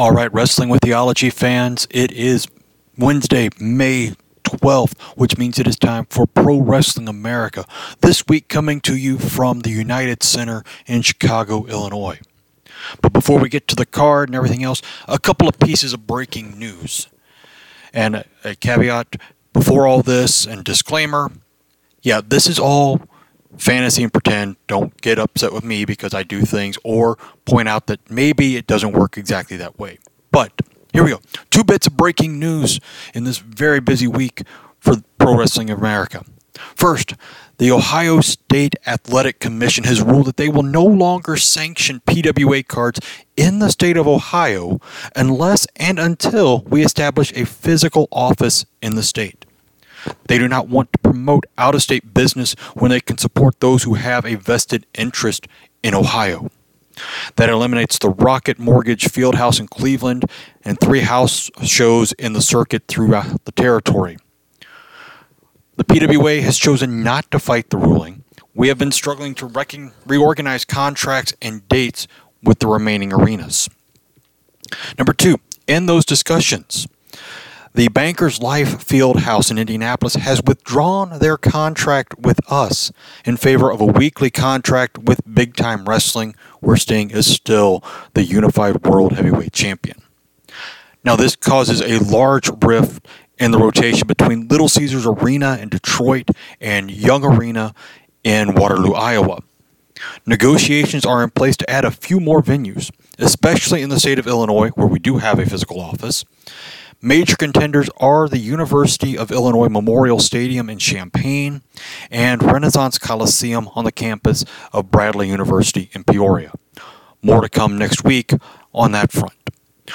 All right, Wrestling with Theology fans, it is Wednesday, May 12th, which means it is time for Pro Wrestling America, this week coming to you from the United Center in Chicago, Illinois. But before we get to the card and everything else, a couple of pieces of breaking news. And a caveat before all this and disclaimer, yeah, this is all fantasy and pretend. Don't get upset with me because I do things or point out that maybe it doesn't work exactly that way. But here we go. Two bits of breaking news in this very busy week for Pro Wrestling America. First, the Ohio State Athletic Commission has ruled that they will no longer sanction PWA cards in the state of Ohio unless and until we establish a physical office in the state. They do not want to promote out-of-state business when they can support those who have a vested interest in Ohio. That eliminates the Rocket Mortgage Fieldhouse in Cleveland and 3 house shows in the circuit throughout the territory. The PWA has chosen not to fight the ruling. We have been struggling to reorganize contracts and dates with the remaining arenas. Number 2, in those discussions, the Bankers Life Fieldhouse in Indianapolis has withdrawn their contract with us in favor of a weekly contract with Big Time Wrestling, where Sting is still the Unified World Heavyweight Champion. Now, this causes a large rift in the rotation between Little Caesars Arena in Detroit and Young Arena in Waterloo, Iowa. Negotiations are in place to add a few more venues, especially in the state of Illinois, where we do have a physical office. Major contenders are the University of Illinois Memorial Stadium in Champaign and Renaissance Coliseum on the campus of Bradley University in Peoria. More to come next week on that front.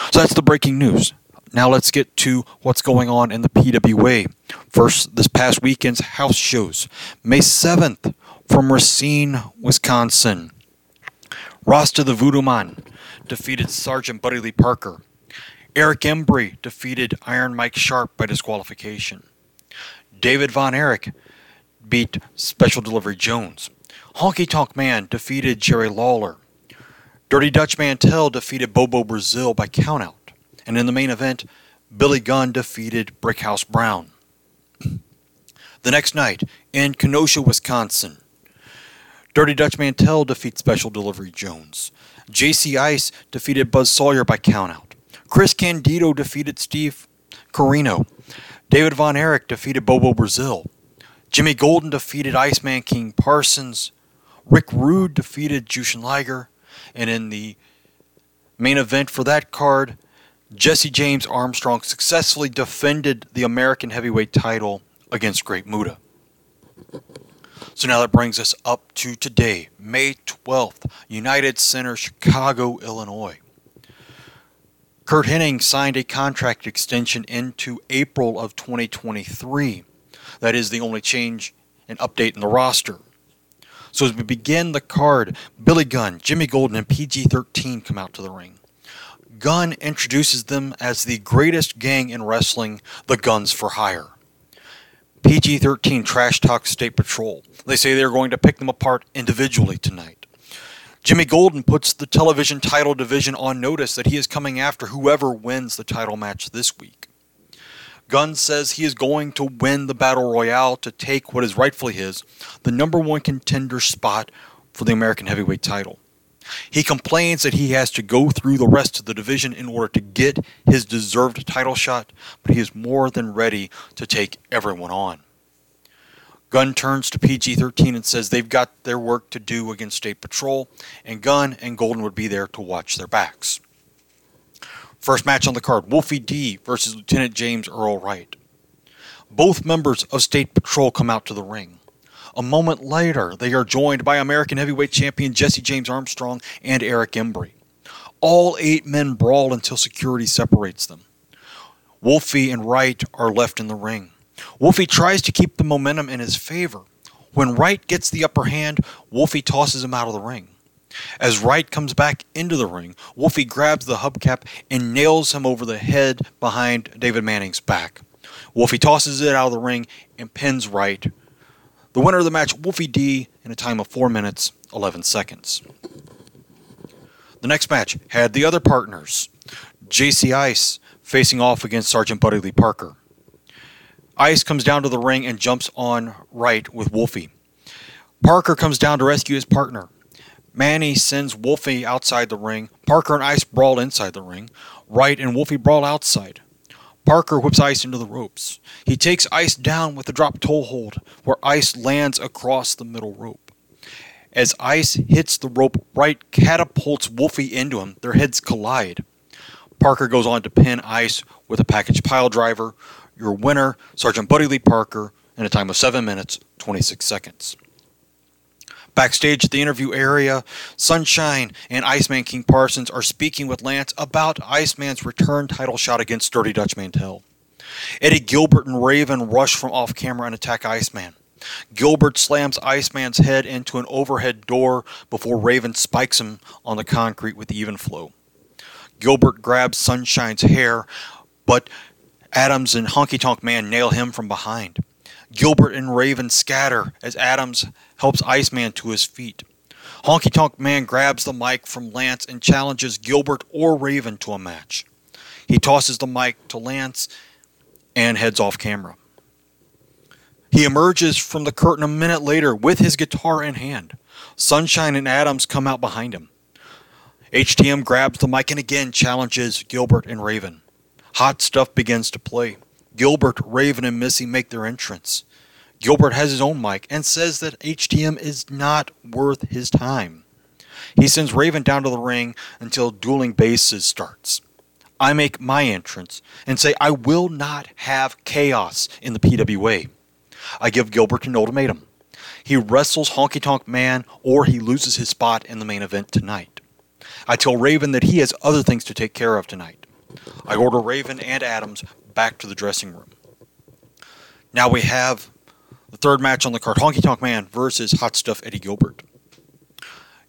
So that's the breaking news. Now let's get to what's going on in the PWA. First, this past weekend's house shows. May 7th from Racine, Wisconsin. Rasta the Voodoo Man defeated Sergeant Buddy Lee Parker. Eric Embry defeated Iron Mike Sharp by disqualification. David Von Erich beat Special Delivery Jones. Honky Tonk Man defeated Jerry Lawler. Dirty Dutch Mantell defeated Bobo Brazil by countout. And in the main event, Billy Gunn defeated Brickhouse Brown. The next night, in Kenosha, Wisconsin, Dirty Dutch Mantell defeats Special Delivery Jones. JC Ice defeated Buzz Sawyer by countout. Chris Candido defeated Steve Corino. David Von Erich defeated Bobo Brazil. Jimmy Golden defeated Iceman King Parsons. Rick Rude defeated Jushin Liger. And in the main event for that card, Jesse James Armstrong successfully defended the American Heavyweight title against Great Muta. So now that brings us up to today, May 12th, United Center, Chicago, Illinois. Kurt Henning signed a contract extension into April of 2023. That is the only change and update in the roster. So as we begin the card, Billy Gunn, Jimmy Golden, and PG-13 come out to the ring. Gunn introduces them as the greatest gang in wrestling, the Guns for Hire. PG-13 trash talks State Patrol. They say they're going to pick them apart individually tonight. Jimmy Golden puts the television title division on notice that he is coming after whoever wins the title match this week. Gunn says he is going to win the Battle Royale to take what is rightfully his, the number one contender spot for the American Heavyweight title. He complains that he has to go through the rest of the division in order to get his deserved title shot, but he is more than ready to take everyone on. Gunn turns to PG-13 and says they've got their work to do against State Patrol, and Gunn and Golden would be there to watch their backs. First match on the card, Wolfie D versus Lieutenant James Earl Wright. Both members of State Patrol come out to the ring. A moment later, they are joined by American Heavyweight Champion Jesse James Armstrong and Eric Embry. All 8 men brawl until security separates them. Wolfie and Wright are left in the ring. Wolfie tries to keep the momentum in his favor. When Wright gets the upper hand, Wolfie tosses him out of the ring. As Wright comes back into the ring, Wolfie grabs the hubcap and nails him over the head behind David Manning's back. Wolfie tosses it out of the ring and pins Wright. The winner of the match, Wolfie D, in a time of 4 minutes, 11 seconds. The next match had the other partners, J.C. Ice facing off against Sergeant Buddy Lee Parker. Ice comes down to the ring and jumps on Wright with Wolfie. Parker comes down to rescue his partner. Manny sends Wolfie outside the ring. Parker and Ice brawl inside the ring. Wright and Wolfie brawl outside. Parker whips Ice into the ropes. He takes Ice down with a drop toe hold, where Ice lands across the middle rope. As Ice hits the rope, Wright catapults Wolfie into him. Their heads collide. Parker goes on to pin Ice with a package pile driver. Your winner, Sergeant Buddy Lee Parker, in a time of 7 minutes, 26 seconds. Backstage at the interview area, Sunshine and Iceman King Parsons are speaking with Lance about Iceman's return title shot against Dirty Dutch Mantell. Eddie Gilbert and Raven rush from off camera and attack Iceman. Gilbert slams Iceman's head into an overhead door before Raven spikes him on the concrete with even flow. Gilbert grabs Sunshine's hair, but Adams and Honky Tonk Man nail him from behind. Gilbert and Raven scatter as Adams helps Iceman to his feet. Honky Tonk Man grabs the mic from Lance and challenges Gilbert or Raven to a match. He tosses the mic to Lance and heads off camera. He emerges from the curtain a minute later with his guitar in hand. Sunshine and Adams come out behind him. HTM grabs the mic and again challenges Gilbert and Raven. Hot Stuff begins to play. Gilbert, Raven, and Missy make their entrance. Gilbert has his own mic and says that HTM is not worth his time. He sends Raven down to the ring until dueling basses starts. I make my entrance and say I will not have chaos in the PWA. I give Gilbert an ultimatum. He wrestles Honky Tonk Man or he loses his spot in the main event tonight. I tell Raven that he has other things to take care of tonight. I order Raven and Adams back to the dressing room. Now we have the third match on the card, Honky Tonk Man versus Hot Stuff Eddie Gilbert.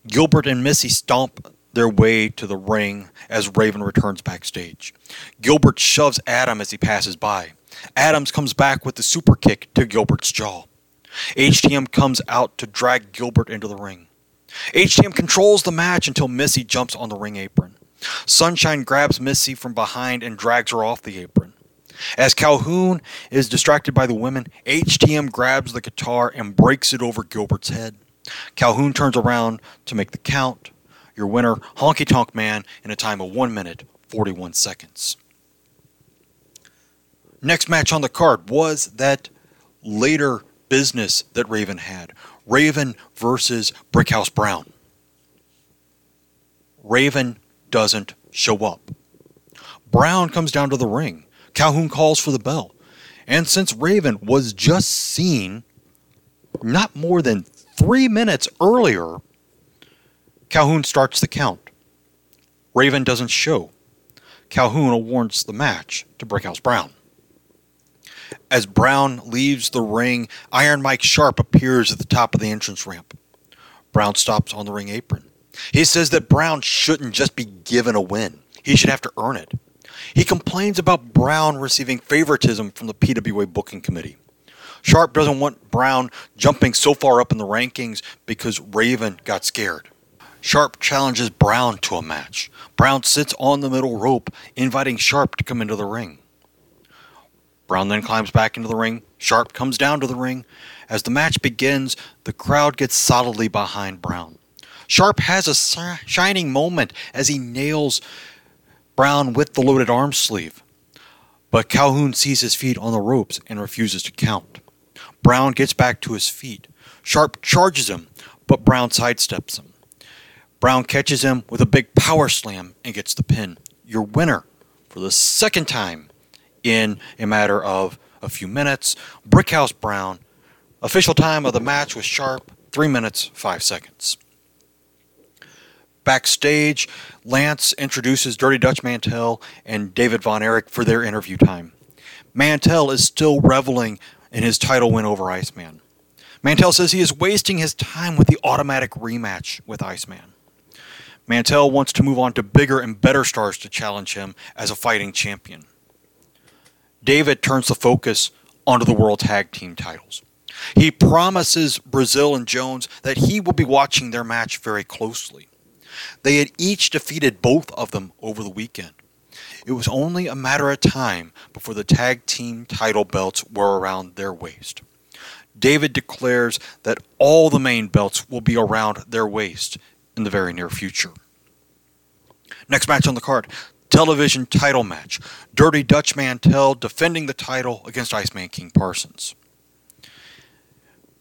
Gilbert and Missy stomp their way to the ring as Raven returns backstage. Gilbert shoves Adam as he passes by. Adams comes back with the super kick to Gilbert's jaw. HTM comes out to drag Gilbert into the ring. HTM controls the match until Missy jumps on the ring apron. Sunshine grabs Missy from behind and drags her off the apron. As Calhoun is distracted by the women, HTM grabs the guitar and breaks it over Gilbert's head. Calhoun turns around to make the count. Your winner, Honky Tonk Man, in a time of 1 minute, 41 seconds. Next match on the card was that later business that Raven had. Raven versus Brickhouse Brown. Raven doesn't show up. Brown comes down to the ring. Calhoun calls for the bell. And since Raven was just seen not more than 3 minutes earlier, Calhoun starts the count. Raven doesn't show. Calhoun awards the match to Brickhouse Brown. As Brown leaves the ring, Iron Mike Sharp appears at the top of the entrance ramp. Brown stops on the ring apron. He says that Brown shouldn't just be given a win. He should have to earn it. He complains about Brown receiving favoritism from the PWA booking committee. Sharp doesn't want Brown jumping so far up in the rankings because Raven got scared. Sharp challenges Brown to a match. Brown sits on the middle rope, inviting Sharp to come into the ring. Brown then climbs back into the ring. Sharp comes down to the ring. As the match begins, the crowd gets solidly behind Brown. Sharp has a shining moment as he nails Brown with the loaded arm sleeve, but Calhoun sees his feet on the ropes and refuses to count. Brown gets back to his feet. Sharp charges him, but Brown sidesteps him. Brown catches him with a big power slam and gets the pin. Your winner, for the second time in a matter of a few minutes, Brickhouse Brown. Official time of the match was Sharp, 3 minutes, 5 seconds. Backstage, Lance introduces Dirty Dutch Mantell and David Von Erich for their interview time. Mantell is still reveling in his title win over Iceman. Mantell says he is wasting his time with the automatic rematch with Iceman. Mantell wants to move on to bigger and better stars to challenge him as a fighting champion. David turns the focus onto the World Tag Team titles. He promises Brazil and Jones that he will be watching their match very closely. They had each defeated both of them over the weekend. It was only a matter of time before the tag team title belts were around their waist. David declares that all the main belts will be around their waist in the very near future. Next match on the card, television title match. Dirty Dutch Mantell defending the title against Iceman King Parsons.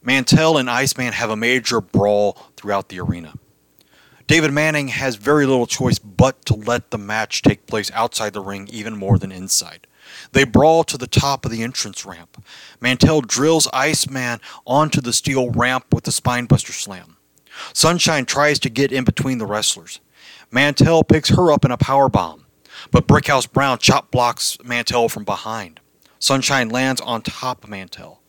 Mantell and Iceman have a major brawl throughout the arena. David Manning has very little choice but to let the match take place outside the ring even more than inside. They brawl to the top of the entrance ramp. Mantell drills Iceman onto the steel ramp with the spinebuster slam. Sunshine tries to get in between the wrestlers. Mantell picks her up in a powerbomb, but Brickhouse Brown chop blocks Mantell from behind. Sunshine lands on top of Mantell.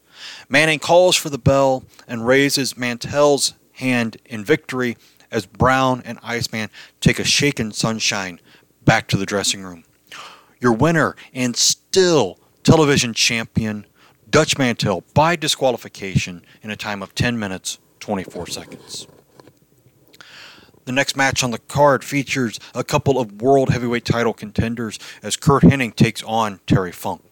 Manning calls for the bell and raises Mantell's hand in victory as Brown and Iceman take a shaken Sunshine back to the dressing room. Your winner and still television champion, Dutch Mantell, by disqualification in a time of 10 minutes, 24 seconds. The next match on the card features a couple of world heavyweight title contenders as Kurt Henning takes on Terry Funk.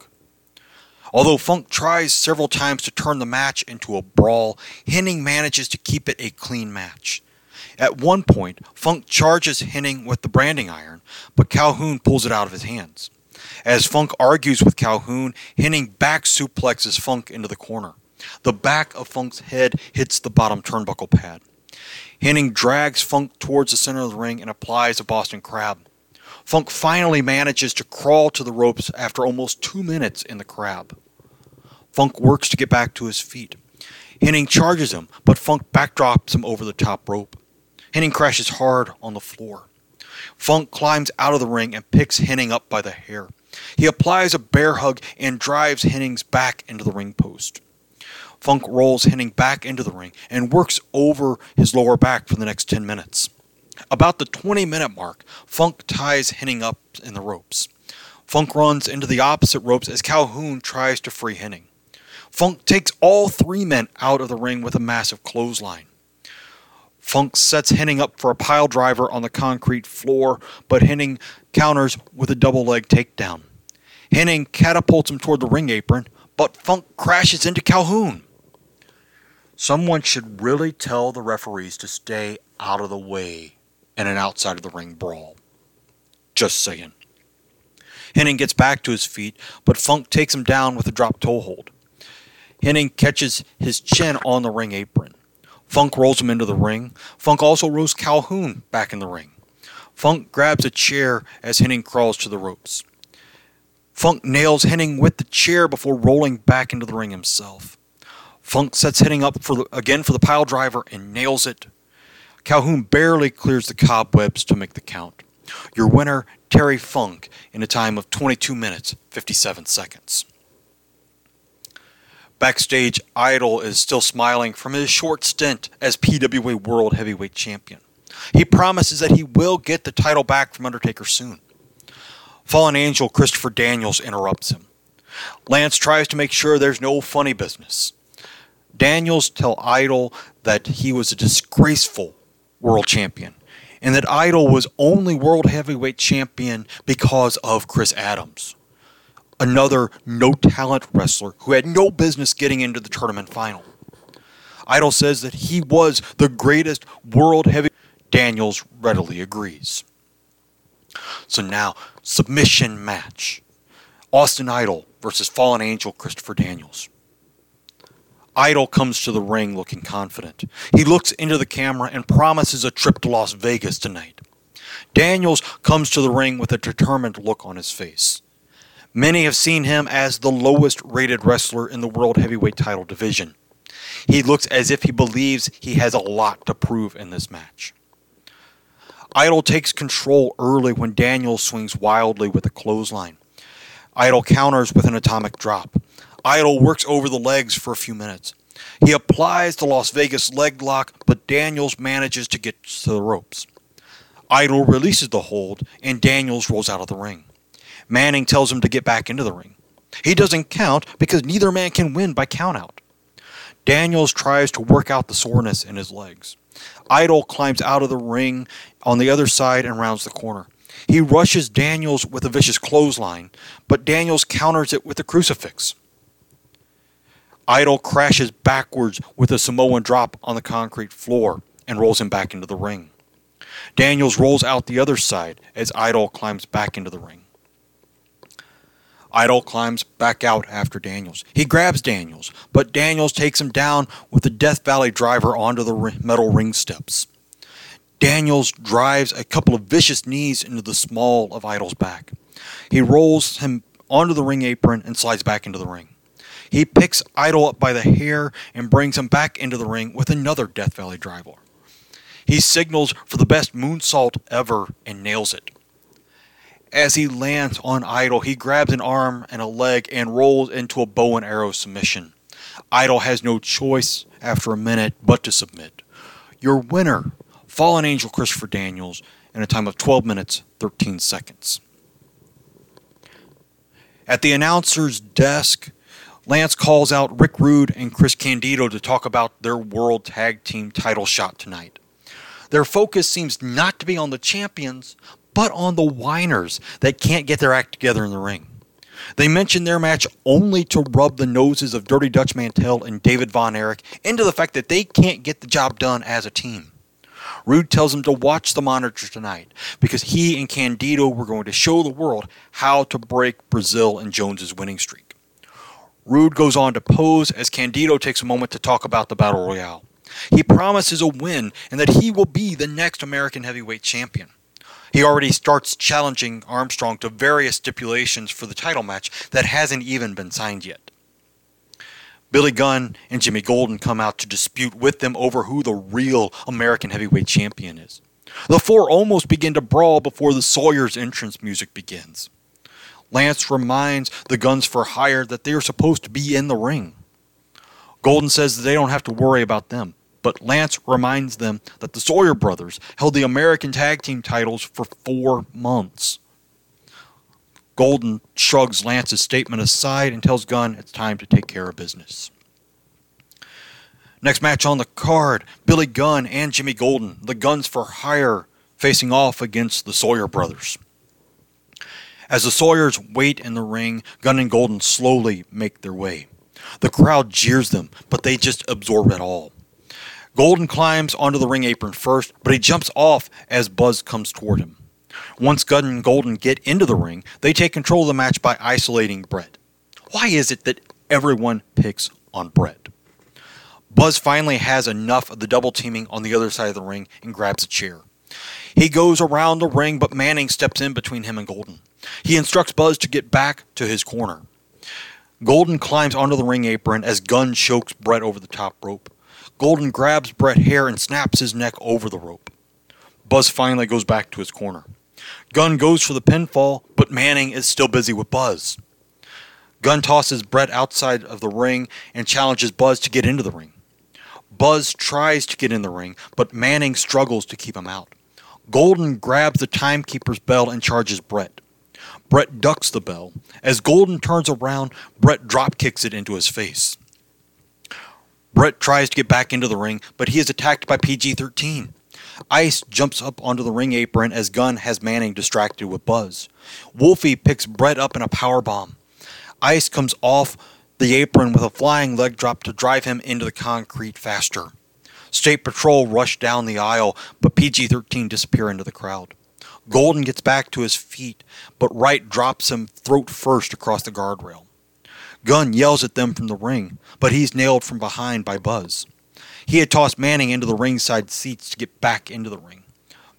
Although Funk tries several times to turn the match into a brawl, Henning manages to keep it a clean match. At one point, Funk charges Henning with the branding iron, but Calhoun pulls it out of his hands. As Funk argues with Calhoun, Henning back suplexes Funk into the corner. The back of Funk's head hits the bottom turnbuckle pad. Henning drags Funk towards the center of the ring and applies a Boston Crab. Funk finally manages to crawl to the ropes after almost 2 minutes in the crab. Funk works to get back to his feet. Henning charges him, but Funk backdrops him over the top rope. Henning crashes hard on the floor. Funk climbs out of the ring and picks Henning up by the hair. He applies a bear hug and drives Henning's back into the ring post. Funk rolls Henning back into the ring and works over his lower back for the next 10 minutes. About the 20-minute mark, Funk ties Henning up in the ropes. Funk runs into the opposite ropes as Calhoun tries to free Henning. Funk takes all three men out of the ring with a massive clothesline. Funk sets Henning up for a pile driver on the concrete floor, but Henning counters with a double leg takedown. Henning catapults him toward the ring apron, but Funk crashes into Calhoun. Someone should really tell the referees to stay out of the way in an outside of the ring brawl. Just saying. Henning gets back to his feet, but Funk takes him down with a drop toe hold. Henning catches his chin on the ring apron. Funk rolls him into the ring. Funk also rolls Calhoun back in the ring. Funk grabs a chair as Henning crawls to the ropes. Funk nails Henning with the chair before rolling back into the ring himself. Funk sets Henning up for the pile driver and nails it. Calhoun barely clears the cobwebs to make the count. Your winner, Terry Funk, in a time of 22 minutes, 57 seconds. Backstage, Idol is still smiling from his short stint as PWA World Heavyweight Champion. He promises that he will get the title back from Undertaker soon. Fallen Angel Christopher Daniels interrupts him. Lance tries to make sure there's no funny business. Daniels tells Idol that he was a disgraceful world champion and that Idol was only World Heavyweight Champion because of Chris Adams, another no-talent wrestler who had no business getting into the tournament final. Idol says that he was the greatest world heavyweight. Daniels readily agrees. So now, submission match. Austin Idol versus Fallen Angel Christopher Daniels. Idol comes to the ring looking confident. He looks into the camera and promises a trip to Las Vegas tonight. Daniels comes to the ring with a determined look on his face. Many have seen him as the lowest-rated wrestler in the World Heavyweight title division. He looks as if he believes he has a lot to prove in this match. Idol takes control early when Daniels swings wildly with a clothesline. Idol counters with an atomic drop. Idol works over the legs for a few minutes. He applies the Las Vegas leg lock, but Daniels manages to get to the ropes. Idol releases the hold, and Daniels rolls out of the ring. Manning tells him to get back into the ring. He doesn't count because neither man can win by countout. Daniels tries to work out the soreness in his legs. Idol climbs out of the ring on the other side and rounds the corner. He rushes Daniels with a vicious clothesline, but Daniels counters it with a crucifix. Idol crashes backwards with a Samoan drop on the concrete floor and rolls him back into the ring. Daniels rolls out the other side as Idol climbs back into the ring. Idol climbs back out after Daniels. He grabs Daniels, but Daniels takes him down with the Death Valley driver onto the metal ring steps. Daniels drives a couple of vicious knees into the small of Idol's back. He rolls him onto the ring apron and slides back into the ring. He picks Idol up by the hair and brings him back into the ring with another Death Valley driver. He signals for the best moonsault ever and nails it. As he lands on Idol, he grabs an arm and a leg and rolls into a bow and arrow submission. Idol has no choice after a minute but to submit. Your winner, Fallen Angel Christopher Daniels, in a time of 12 minutes, 13 seconds. At the announcer's desk, Lance calls out Rick Rude and Chris Candido to talk about their World Tag Team title shot tonight. Their focus seems not to be on the champions, but on the whiners that can't get their act together in the ring. They mention their match only to rub the noses of Dirty Dutch Mantell and David Von Erich into the fact that they can't get the job done as a team. Rude tells them to watch the monitor tonight because he and Candido were going to show the world how to break Brazil and Jones' winning streak. Rude goes on to pose as Candido takes a moment to talk about the Battle Royale. He promises a win and that he will be the next American heavyweight champion. He already starts challenging Armstrong to various stipulations for the title match that hasn't even been signed yet. Billy Gunn and Jimmy Golden come out to dispute with them over who the real American heavyweight champion is. The four almost begin to brawl before the Sawyer's entrance music begins. Lance reminds the Guns for Hire that they are supposed to be in the ring. Golden says that they don't have to worry about them, but Lance reminds them that the Sawyer brothers held the American Tag Team titles for 4 months. Golden shrugs Lance's statement aside and tells Gunn it's time to take care of business. Next match on the card, Billy Gunn and Jimmy Golden, the Guns for Hire, facing off against the Sawyer brothers. As the Sawyers wait in the ring, Gunn and Golden slowly make their way. The crowd jeers them, but they just absorb it all. Golden climbs onto the ring apron first, but he jumps off as Buzz comes toward him. Once Gunn and Golden get into the ring, they take control of the match by isolating Brett. Why is it that everyone picks on Brett? Buzz finally has enough of the double teaming on the other side of the ring and grabs a chair. He goes around the ring, but Manning steps in between him and Golden. He instructs Buzz to get back to his corner. Golden climbs onto the ring apron as Gunn chokes Brett over the top rope. Golden grabs Brett's hair and snaps his neck over the rope. Buzz finally goes back to his corner. Gunn goes for the pinfall, but Manning is still busy with Buzz. Gunn tosses Brett outside of the ring and challenges Buzz to get into the ring. Buzz tries to get in the ring, but Manning struggles to keep him out. Golden grabs the timekeeper's bell and charges Brett. Brett ducks the bell. As Golden turns around, Brett drop-kicks it into his face. Brett tries to get back into the ring, but he is attacked by PG-13. Ice jumps up onto the ring apron as Gunn has Manning distracted with Buzz. Wolfie picks Brett up in a powerbomb. Ice comes off the apron with a flying leg drop to drive him into the concrete faster. State Patrol rush down the aisle, but PG-13 disappear into the crowd. Golden gets back to his feet, but Wright drops him throat first across the guardrail. Gunn yells at them from the ring, but he's nailed from behind by Buzz. He had tossed Manning into the ringside seats to get back into the ring.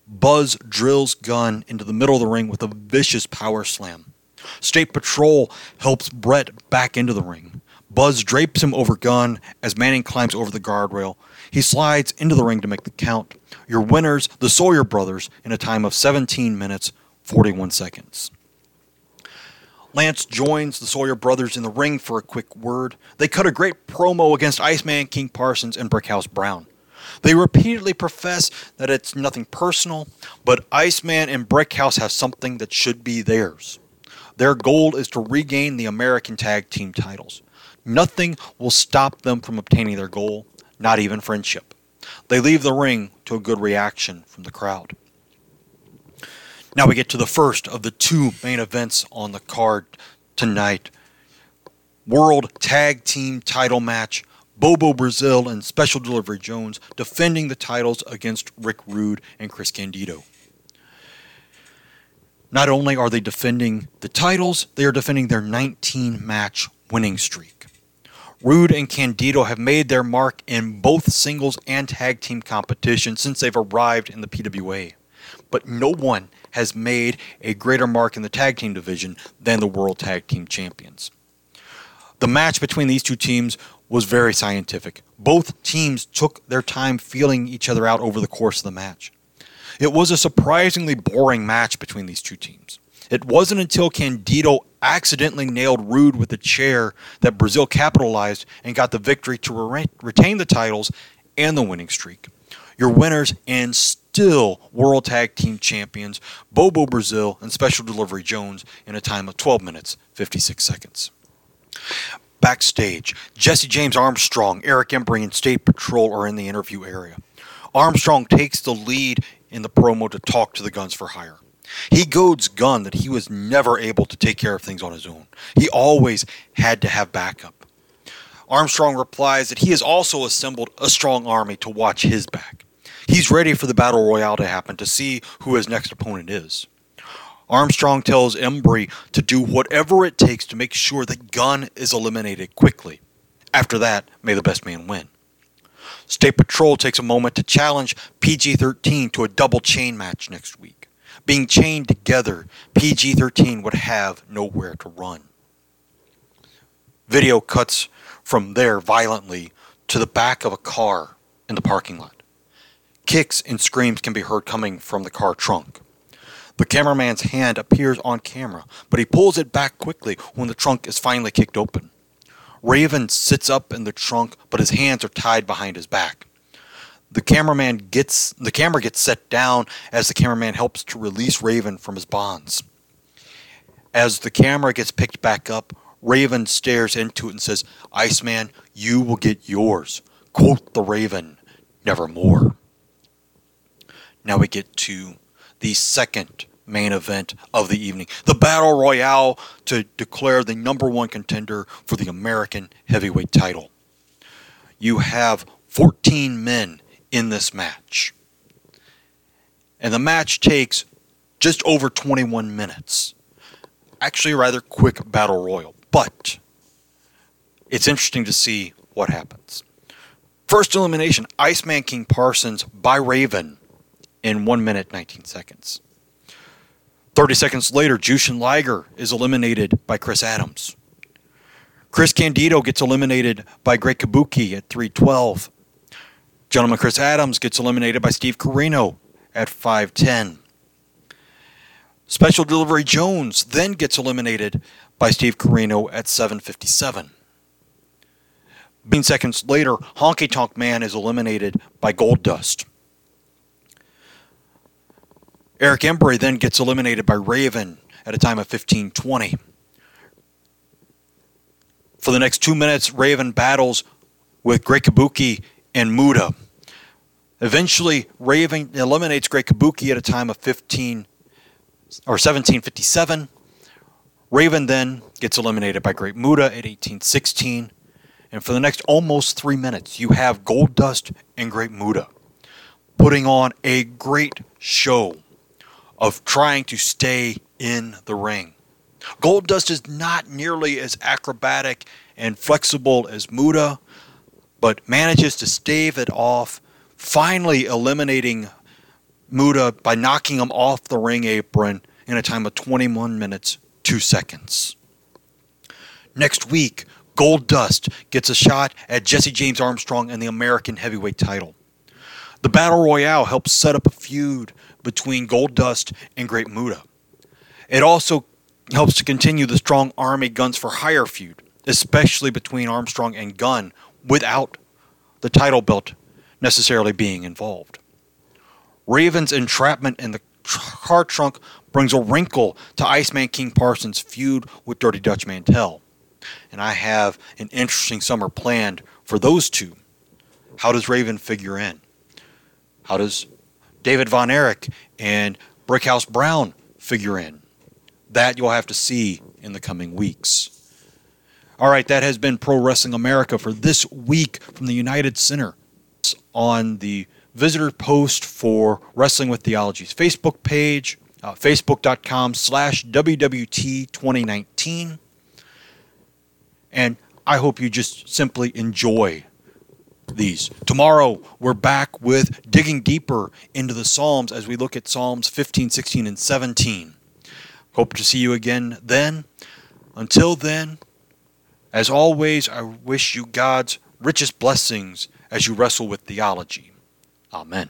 Buzz drills Gunn into the middle of the ring with a vicious power slam. State Patrol helps Brett back into the ring. Buzz drapes him over Gunn as Manning climbs over the guardrail. He slides into the ring to make the count. Your winners, the Sawyer brothers, in a time of 17 minutes, 41 seconds. Lance joins the Sawyer brothers in the ring for a quick word. They cut a great promo against Iceman King Parsons and Brickhouse Brown. They repeatedly profess that it's nothing personal, but Iceman and Brickhouse have something that should be theirs. Their goal is to regain the American Tag Team titles. Nothing will stop them from obtaining their goal, not even friendship. They leave the ring to a good reaction from the crowd. Now we get to the first of the two main events on the card tonight. World Tag Team Title Match. Bobo Brazil and Special Delivery Jones defending the titles against Rick Rude and Chris Candido. Not only are they defending the titles, they are defending their 19-match winning streak. Rude and Candido have made their mark in both singles and tag team competition since they've arrived in the PWA. But no one has made a greater mark in the tag team division than the World Tag Team Champions. The match between these two teams was very scientific. Both teams took their time feeling each other out over the course of the match. It was a surprisingly boring match between these two teams. It wasn't until Candido accidentally nailed Rude with a chair that Brazil capitalized and got the victory to retain the titles and the winning streak. Your winners and still World Tag Team Champions, Bobo Brazil and Special Delivery Jones, in a time of 12 minutes, 56 seconds. Backstage, Jesse James Armstrong, Eric Embry, and State Patrol are in the interview area. Armstrong takes the lead in the promo to talk to the Guns for Hire. He goads Gunn that he was never able to take care of things on his own. He always had to have backup. Armstrong replies that he has also assembled a strong army to watch his back. He's ready for the Battle Royale to happen to see who his next opponent is. Armstrong tells Embry to do whatever it takes to make sure that Gunn is eliminated quickly. After that, may the best man win. State Patrol takes a moment to challenge PG-13 to a double chain match next week. Being chained together, PG-13 would have nowhere to run. Video cuts from there violently to the back of a car in the parking lot. Kicks and screams can be heard coming from the car trunk. The cameraman's hand appears on camera, but he pulls it back quickly when the trunk is finally kicked open. Raven sits up in the trunk, but his hands are tied behind his back. The camera gets set down as the cameraman helps to release Raven from his bonds. As the camera gets picked back up, Raven stares into it and says, "Iceman, you will get yours. Quote the Raven, nevermore." Now we get to the second main event of the evening, the Battle Royale to declare the number one contender for the American heavyweight title. You have 14 men in this match. And the match takes just over 21 minutes. Actually, a rather quick Battle Royal, but it's interesting to see what happens. First elimination, Iceman King Parsons by Raven, in 1 minute, 19 seconds. 30 seconds later, Jushin Liger is eliminated by Chris Adams. Chris Candido gets eliminated by Great Kabuki at 3:12. Gentleman Chris Adams gets eliminated by Steve Corino at 5:10. Special Delivery Jones then gets eliminated by Steve Corino at 7:57. 15 seconds later, Honky Tonk Man is eliminated by Goldust. Eric Embry then gets eliminated by Raven at a time of 15:20. For the next 2 minutes, Raven battles with Great Kabuki and Muta. Eventually, Raven eliminates Great Kabuki at a time of 17:57. Raven then gets eliminated by Great Muta at 18:16. And for the next almost 3 minutes, you have Goldust and Great Muta putting on a great show of trying to stay in the ring. Goldust is not nearly as acrobatic and flexible as Muta, but manages to stave it off, finally eliminating Muta by knocking him off the ring apron in a time of 21 minutes, 2 seconds. Next week, Goldust gets a shot at Jesse James Armstrong and the American heavyweight title. The Battle Royale helps set up a feud between Goldust and Great Muta. It also helps to continue the strong army Guns for Hire feud, especially between Armstrong and Gunn, without the title belt necessarily being involved. Raven's entrapment in the car trunk brings a wrinkle to Iceman King Parsons' feud with Dirty Dutch Mantell. And I have an interesting summer planned for those two. How does Raven figure in? How does David Von Erich and Brickhouse Brown figurine. That you'll have to see in the coming weeks. All right, that has been Pro Wrestling America for this week from the United Center on the visitor post for Wrestling with Theology's Facebook page, facebook.com/WWT2019. And I hope you just simply enjoy these. Tomorrow, we're back with digging deeper into the Psalms as we look at Psalms 15, 16, and 17. Hope to see you again then. Until then, as always, I wish you God's richest blessings as you wrestle with theology. Amen.